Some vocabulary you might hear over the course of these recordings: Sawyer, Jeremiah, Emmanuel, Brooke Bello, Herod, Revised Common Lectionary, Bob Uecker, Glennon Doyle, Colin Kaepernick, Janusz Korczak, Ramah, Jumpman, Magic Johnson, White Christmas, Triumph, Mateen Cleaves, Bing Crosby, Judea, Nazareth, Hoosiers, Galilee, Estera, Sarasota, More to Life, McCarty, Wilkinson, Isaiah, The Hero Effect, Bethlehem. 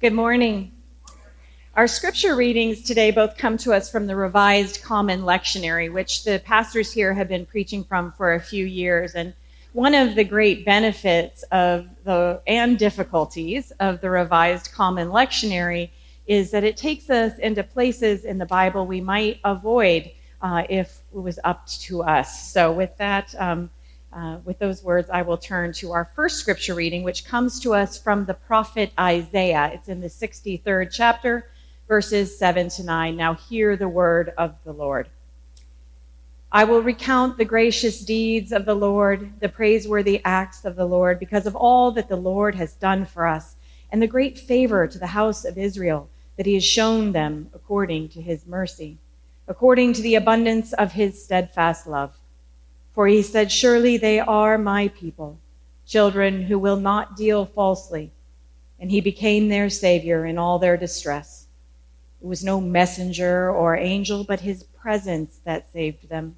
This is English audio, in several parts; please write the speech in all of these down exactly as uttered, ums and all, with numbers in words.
Good morning. Our scripture readings today both come to us from the Revised Common Lectionary, which the pastors here have been preaching from for a few years. And one of the great benefits of the and difficulties of the Revised Common Lectionary is that it takes us into places in the Bible we might avoid uh, if it was up to us. So with that, um, Uh, with those words, I will turn to our first scripture reading, which comes to us from the prophet Isaiah. It's in the sixty-third chapter, verses seven to nine. Now hear the word of the Lord. I will recount the gracious deeds of the Lord, the praiseworthy acts of the Lord, because of all that the Lord has done for us, and the great favor to the house of Israel that he has shown them according to his mercy, according to the abundance of his steadfast love. For he said, surely they are my people, children who will not deal falsely. And he became their savior in all their distress. It was no messenger or angel, but his presence that saved them.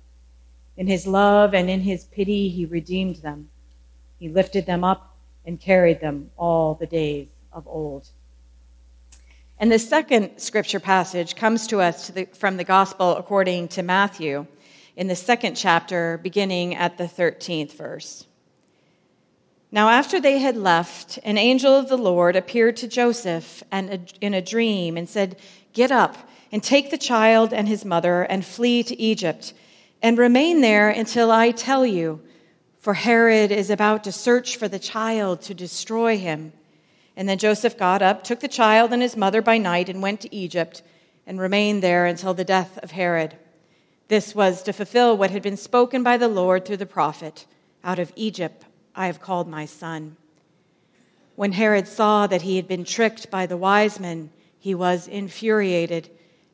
In his love and in his pity, he redeemed them. He lifted them up and carried them all the days of old. And the second scripture passage comes to us to the, from the gospel according to Matthew, in the second chapter, beginning at the thirteenth verse. Now after they had left, an angel of the Lord appeared to Joseph and in a dream and said, get up and take the child and his mother and flee to Egypt and remain there until I tell you, for Herod is about to search for the child to destroy him. And then Joseph got up, took the child and his mother by night and went to Egypt and remained there until the death of Herod. This was to fulfill what had been spoken by the Lord through the prophet. Out of Egypt I have called my son. When Herod saw that he had been tricked by the wise men, he was infuriated,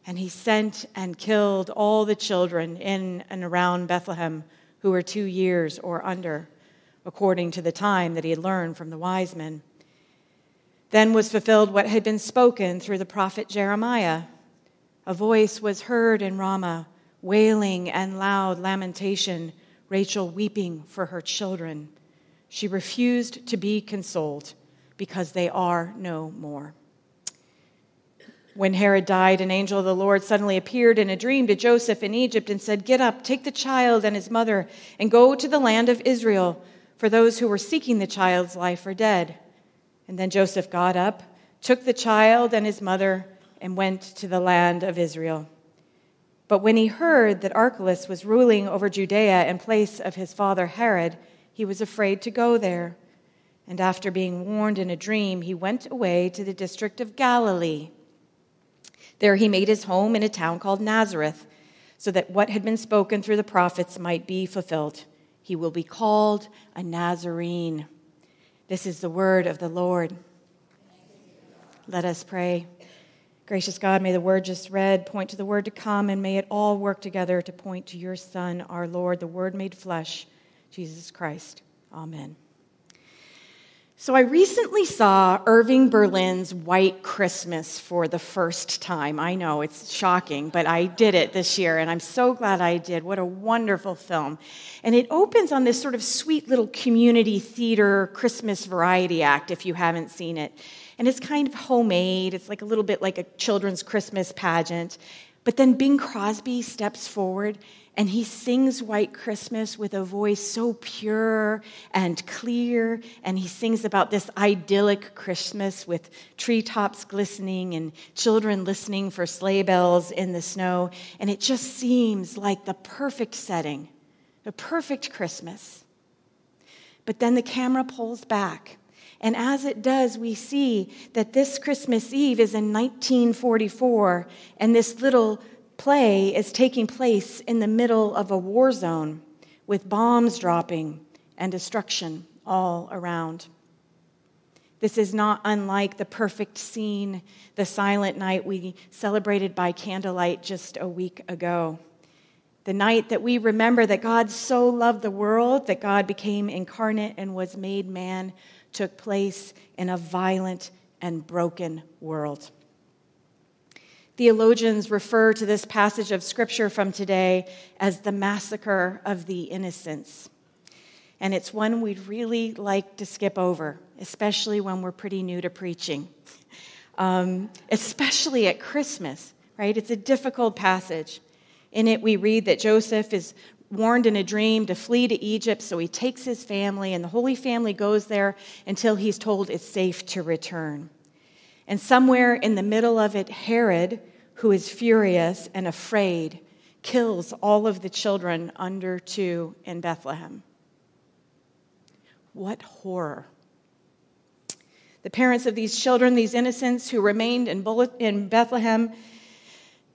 and he sent and killed all the children in and around Bethlehem who were two years or under, according to the time that he had learned from the wise men. Then was fulfilled what had been spoken through the prophet Jeremiah. A voice was heard in Ramah, wailing and loud lamentation, Rachel weeping for her children. She refused to be consoled because they are no more. When Herod died, an angel of the Lord suddenly appeared in a dream to Joseph in Egypt and said, get up, take the child and his mother, and go to the land of Israel, for those who were seeking the child's life are dead. And then Joseph got up, took the child and his mother, and went to the land of Israel. But when he heard that Archelaus was ruling over Judea in place of his father Herod, he was afraid to go there. And after being warned in a dream, he went away to the district of Galilee. There he made his home in a town called Nazareth, so that what had been spoken through the prophets might be fulfilled. He will be called a Nazarene. This is the word of the Lord. Let us pray. Gracious God, may the word just read point to the word to come, and may it all work together to point to your Son, our Lord, the Word made flesh, Jesus Christ. Amen. So I recently saw Irving Berlin's White Christmas for the first time. I know, it's shocking, but I did it this year, and I'm so glad I did. What a wonderful film. And it opens on this sort of sweet little community theater Christmas variety act, if you haven't seen it. And it's kind of homemade. It's like a little bit like a children's Christmas pageant. But then Bing Crosby steps forward, and he sings White Christmas with a voice so pure and clear. And he sings about this idyllic Christmas with treetops glistening and children listening for sleigh bells in the snow. And it just seems like the perfect setting, the perfect Christmas. But then the camera pulls back. And as it does, we see that this Christmas Eve is in nineteen forty-four, and this little play is taking place in the middle of a war zone with bombs dropping and destruction all around. This is not unlike the perfect scene, the silent night we celebrated by candlelight just a week ago. The night that we remember that God so loved the world, that God became incarnate and was made man, took place in a violent and broken world. Theologians refer to this passage of scripture from today as the massacre of the innocents. And it's one we'd really like to skip over, especially when we're pretty new to preaching. um, especially at Christmas, right? It's a difficult passage. In it, we read that Joseph is warned in a dream to flee to Egypt, so he takes his family, and the Holy Family goes there until he's told it's safe to return. And somewhere in the middle of it, Herod, who is furious and afraid, kills all of the children under two in Bethlehem. What horror. The parents of these children, these innocents who remained in Bethlehem,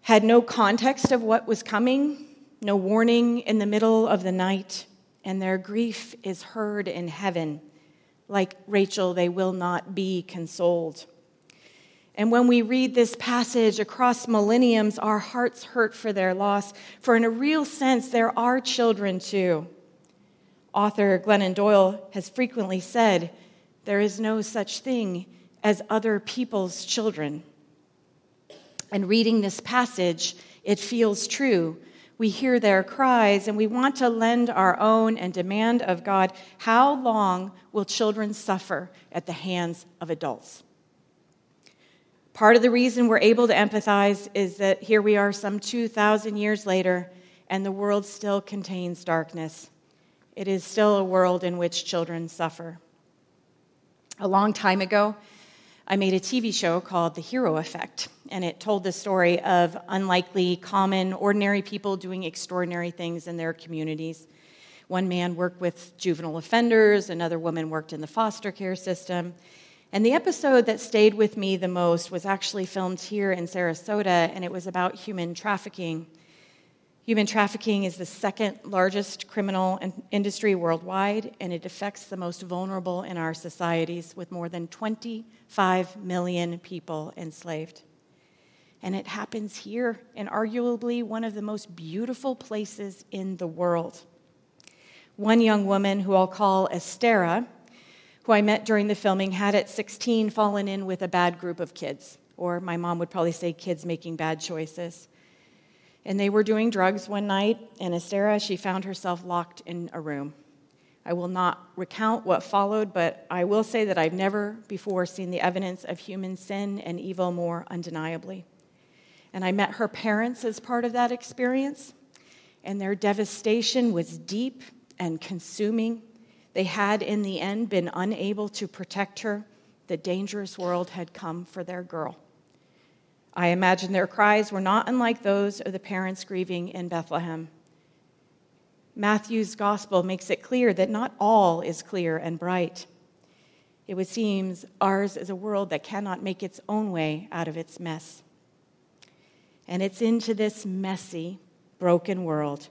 had no context of what was coming, no warning in the middle of the night, and their grief is heard in heaven. Like Rachel, they will not be consoled. And when we read this passage across millenniums, our hearts hurt for their loss, for in a real sense, there are children too. Author Glennon Doyle has frequently said, there is no such thing as other people's children. And reading this passage, it feels true. We hear their cries, and we want to lend our own and demand of God, how long will children suffer at the hands of adults? Part of the reason we're able to empathize is that here we are some two thousand years later, and the world still contains darkness. It is still a world in which children suffer. A long time ago, I made a T V show called The Hero Effect, and it told the story of unlikely, common, ordinary people doing extraordinary things in their communities. One man worked with juvenile offenders, another woman worked in the foster care system. And the episode that stayed with me the most was actually filmed here in Sarasota, and it was about human trafficking. Human trafficking is the second largest criminal industry worldwide, and it affects the most vulnerable in our societies, with more than twenty-five million people enslaved. And it happens here in arguably one of the most beautiful places in the world. One young woman, who I'll call Estera, who I met during the filming, had at sixteen fallen in with a bad group of kids, or my mom would probably say kids making bad choices. And they were doing drugs one night, and Estera, she found herself locked in a room. I will not recount what followed, but I will say that I've never before seen the evidence of human sin and evil more undeniably. And I met her parents as part of that experience, and their devastation was deep and consuming. They had, in the end, been unable to protect her. The dangerous world had come for their girl. I imagine their cries were not unlike those of the parents grieving in Bethlehem. Matthew's gospel makes it clear that not all is clear and bright. It seems ours is a world that cannot make its own way out of its mess. And it's into this messy, broken world,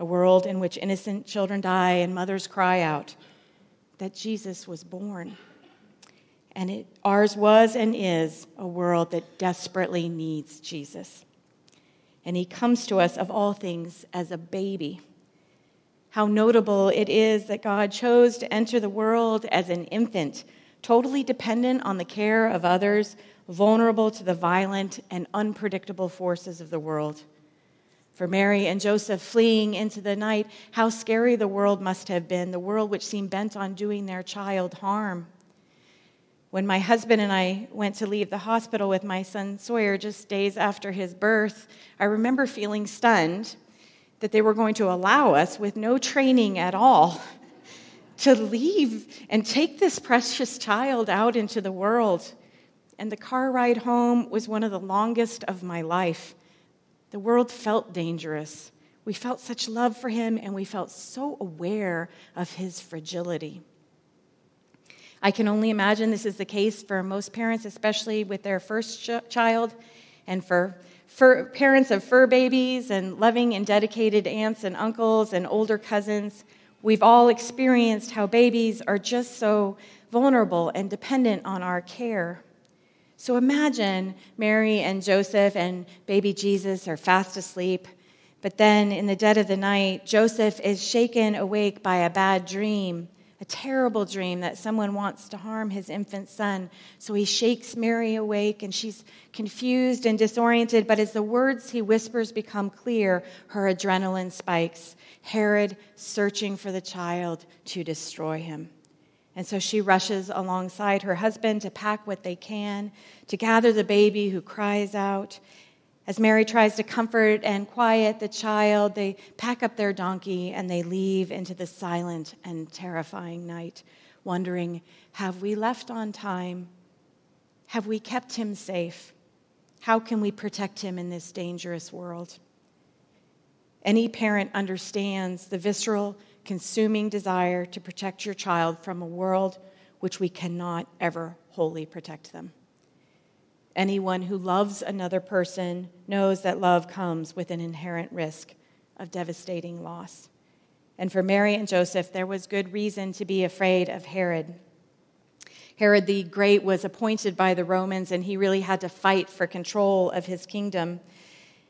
a world in which innocent children die and mothers cry out, that Jesus was born. And it, ours was and is a world that desperately needs Jesus. And he comes to us, of all things, as a baby. How notable it is that God chose to enter the world as an infant, totally dependent on the care of others, vulnerable to the violent and unpredictable forces of the world. For Mary and Joseph fleeing into the night, how scary the world must have been, the world which seemed bent on doing their child harm. When my husband and I went to leave the hospital with my son Sawyer just days after his birth, I remember feeling stunned that they were going to allow us, with no training at all, to leave and take this precious child out into the world. And the car ride home was one of the longest of my life. The world felt dangerous. We felt such love for him, and we felt so aware of his fragility. I can only imagine this is the case for most parents, especially with their first ch- child, and for, for parents of fur babies and loving and dedicated aunts and uncles and older cousins. We've all experienced how babies are just so vulnerable and dependent on our care. So imagine Mary and Joseph and baby Jesus are fast asleep, but then in the dead of the night, Joseph is shaken awake by a bad dream, a terrible dream that someone wants to harm his infant son. So he shakes Mary awake, and she's confused and disoriented, but as the words he whispers become clear, her adrenaline spikes. Herod searching for the child to destroy him. And so she rushes alongside her husband to pack what they can, to gather the baby who cries out. As Mary tries to comfort and quiet the child, they pack up their donkey and they leave into the silent and terrifying night, wondering, have we left on time? Have we kept him safe? How can we protect him in this dangerous world? Any parent understands the visceral, consuming desire to protect your child from a world which we cannot ever wholly protect them. Anyone who loves another person knows that love comes with an inherent risk of devastating loss. And for Mary and Joseph, there was good reason to be afraid of Herod. Herod the Great was appointed by the Romans, and he really had to fight for control of his kingdom.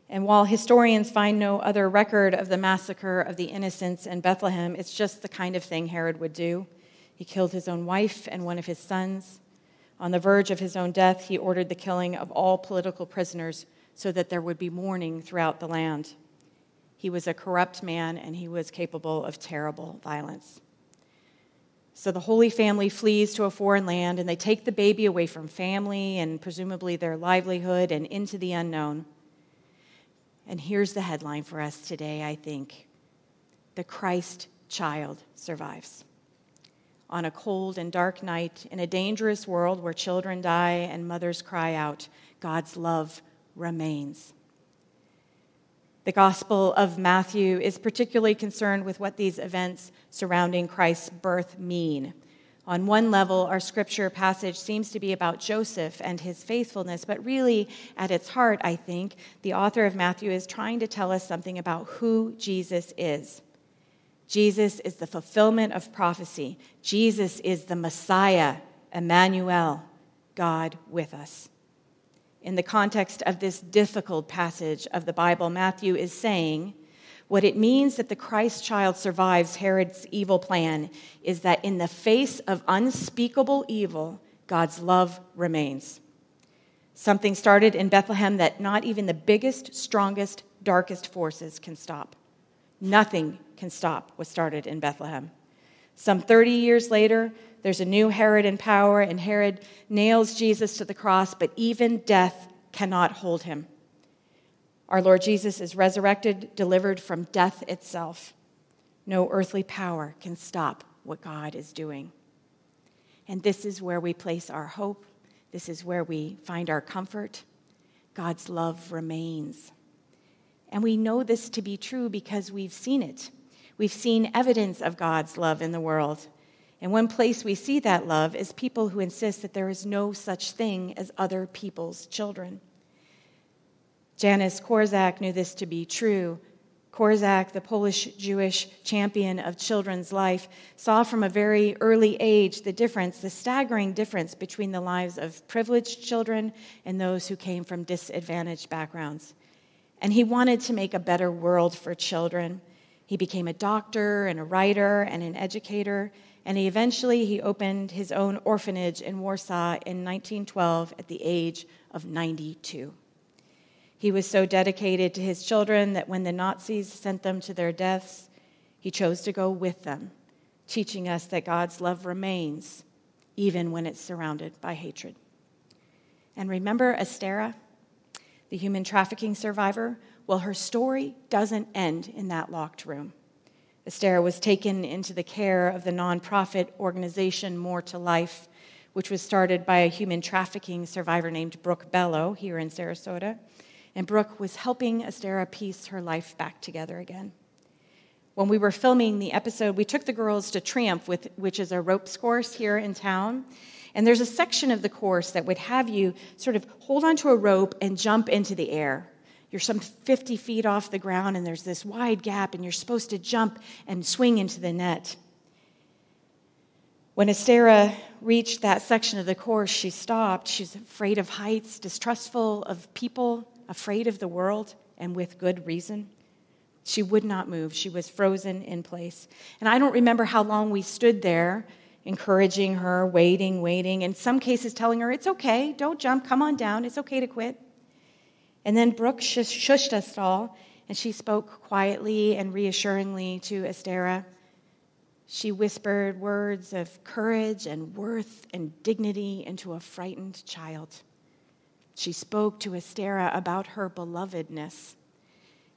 And while historians find no other record of the massacre of the innocents in Bethlehem, it's just the kind of thing Herod would do. He killed his own wife and one of his sons. On the verge of his own death, he ordered the killing of all political prisoners so that there would be mourning throughout the land. He was a corrupt man, and he was capable of terrible violence. So the Holy Family flees to a foreign land, and they take the baby away from family and presumably their livelihood and into the unknown. And here's the headline for us today, I think. The Christ child survives. On a cold and dark night, in a dangerous world where children die and mothers cry out, God's love remains. The Gospel of Matthew is particularly concerned with what these events surrounding Christ's birth mean. On one level, our scripture passage seems to be about Joseph and his faithfulness, but really, at its heart, I think, the author of Matthew is trying to tell us something about who Jesus is. Jesus is the fulfillment of prophecy. Jesus is the Messiah, Emmanuel, God with us. In the context of this difficult passage of the Bible, Matthew is saying what it means that the Christ child survives Herod's evil plan is that in the face of unspeakable evil, God's love remains. Something started in Bethlehem that not even the biggest, strongest, darkest forces can stop. Nothing can stop what started in Bethlehem. Some thirty years later, there's a new Herod in power, and Herod nails Jesus to the cross, but even death cannot hold him. Our Lord Jesus is resurrected, delivered from death itself. No earthly power can stop what God is doing. And this is where we place our hope. This is where we find our comfort. God's love remains. And we know this to be true because we've seen it. We've seen evidence of God's love in the world. And one place we see that love is people who insist that there is no such thing as other people's children. Janusz Korczak knew this to be true. Korczak, the Polish-Jewish champion of children's life, saw from a very early age the difference, the staggering difference between the lives of privileged children and those who came from disadvantaged backgrounds. And he wanted to make a better world for children. He became a doctor and a writer and an educator, and he eventually he opened his own orphanage in Warsaw in nineteen twelve at the age of ninety-two. He was so dedicated to his children that when the Nazis sent them to their deaths, he chose to go with them, teaching us that God's love remains, even when it's surrounded by hatred. And remember Estera, the human trafficking survivor? Well, her story doesn't end in that locked room. Estera was taken into the care of the nonprofit organization More to Life, which was started by a human trafficking survivor named Brooke Bello here in Sarasota. And Brooke was helping Estera piece her life back together again. When we were filming the episode, we took the girls to Triumph, with, which is a ropes course here in town. And there's a section of the course that would have you sort of hold onto a rope and jump into the air. You're some fifty feet off the ground, and there's this wide gap, and you're supposed to jump and swing into the net. When Estera reached that section of the course, she stopped. She's afraid of heights, distrustful of people, afraid of the world, and with good reason. She would not move. She was frozen in place. And I don't remember how long we stood there, encouraging her, waiting, waiting, in some cases telling her, it's okay, don't jump, come on down, it's okay to quit. And then Brooke shush- shushed us all, and she spoke quietly and reassuringly to Estera. She whispered words of courage and worth and dignity into a frightened child. She spoke to Estera about her belovedness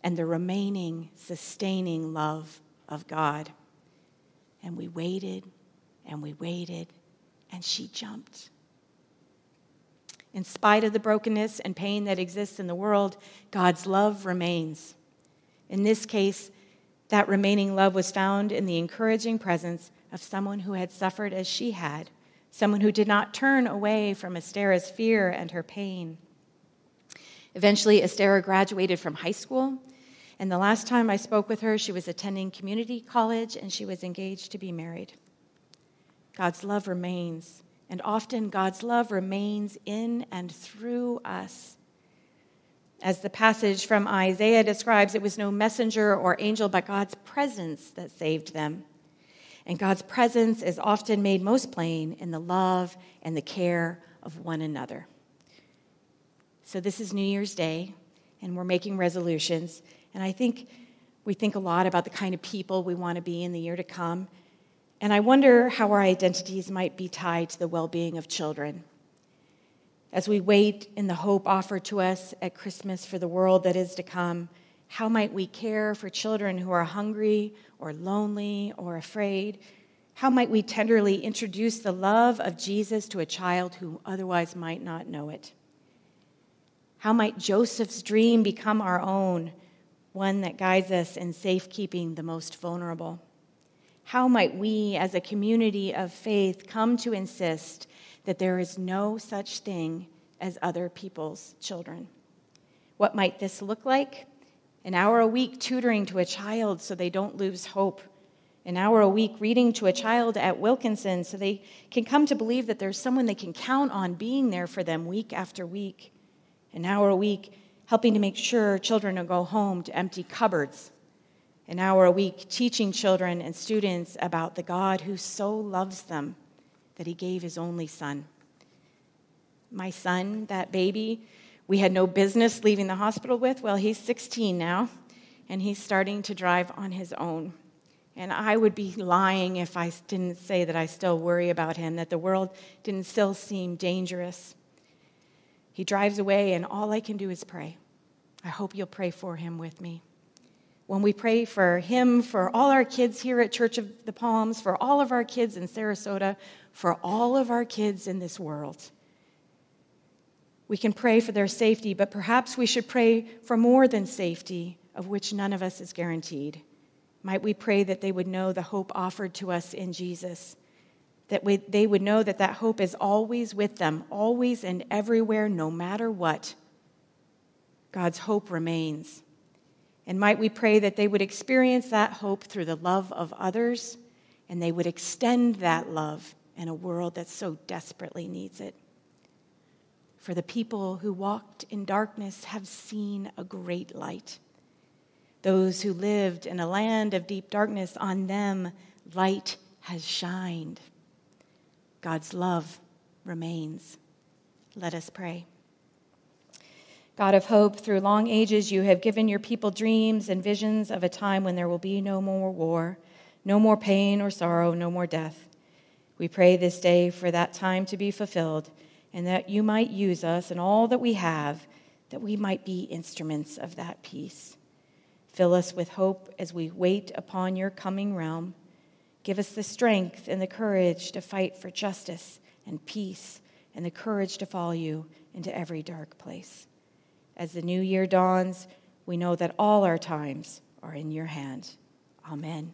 and the remaining, sustaining love of God. And we waited, and we waited, and she jumped. In spite of the brokenness and pain that exists in the world, God's love remains. In this case, that remaining love was found in the encouraging presence of someone who had suffered as she had, someone who did not turn away from Estera's fear and her pain. Eventually, Estera graduated from high school, and the last time I spoke with her, she was attending community college, and she was engaged to be married. God's love remains, and often God's love remains in and through us. As the passage from Isaiah describes, it was no messenger or angel, but God's presence that saved them. And God's presence is often made most plain in the love and the care of one another. So this is New Year's Day, and we're making resolutions. And I think we think a lot about the kind of people we want to be in the year to come. And I wonder how our identities might be tied to the well-being of children. As we wait in the hope offered to us at Christmas for the world that is to come, how might we care for children who are hungry or lonely or afraid? How might we tenderly introduce the love of Jesus to a child who otherwise might not know it? How might Joseph's dream become our own, one that guides us in safekeeping the most vulnerable? How might we, as a community of faith, come to insist that there is no such thing as other people's children? What might this look like? An hour a week tutoring to a child so they don't lose hope. An hour a week reading to a child at Wilkinson so they can come to believe that there's someone they can count on being there for them week after week. An hour a week helping to make sure children don't go home to empty cupboards. An hour a week teaching children and students about the God who so loves them that he gave his only son. My son, that baby, we had no business leaving the hospital with. Well, he's sixteen now, and he's starting to drive on his own. And I would be lying if I didn't say that I still worry about him, that the world didn't still seem dangerous. He drives away, and all I can do is pray. I hope you'll pray for him with me. When we pray for him, for all our kids here at Church of the Palms, for all of our kids in Sarasota, for all of our kids in this world. We can pray for their safety, but perhaps we should pray for more than safety, of which none of us is guaranteed. Might we pray that they would know the hope offered to us in Jesus, that we, they would know that that hope is always with them, always and everywhere, no matter what. God's hope remains. And might we pray that they would experience that hope through the love of others, and they would extend that love in a world that so desperately needs it. For the people who walked in darkness have seen a great light. Those who lived in a land of deep darkness, on them light has shined. God's love remains. Let us pray. God of hope, through long ages you have given your people dreams and visions of a time when there will be no more war, no more pain or sorrow, no more death. We pray this day for that time to be fulfilled, and that you might use us and all that we have, that we might be instruments of that peace. Fill us with hope as we wait upon your coming realm. Give us the strength and the courage to fight for justice and peace, and the courage to follow you into every dark place. As the new year dawns, we know that all our times are in your hand. Amen.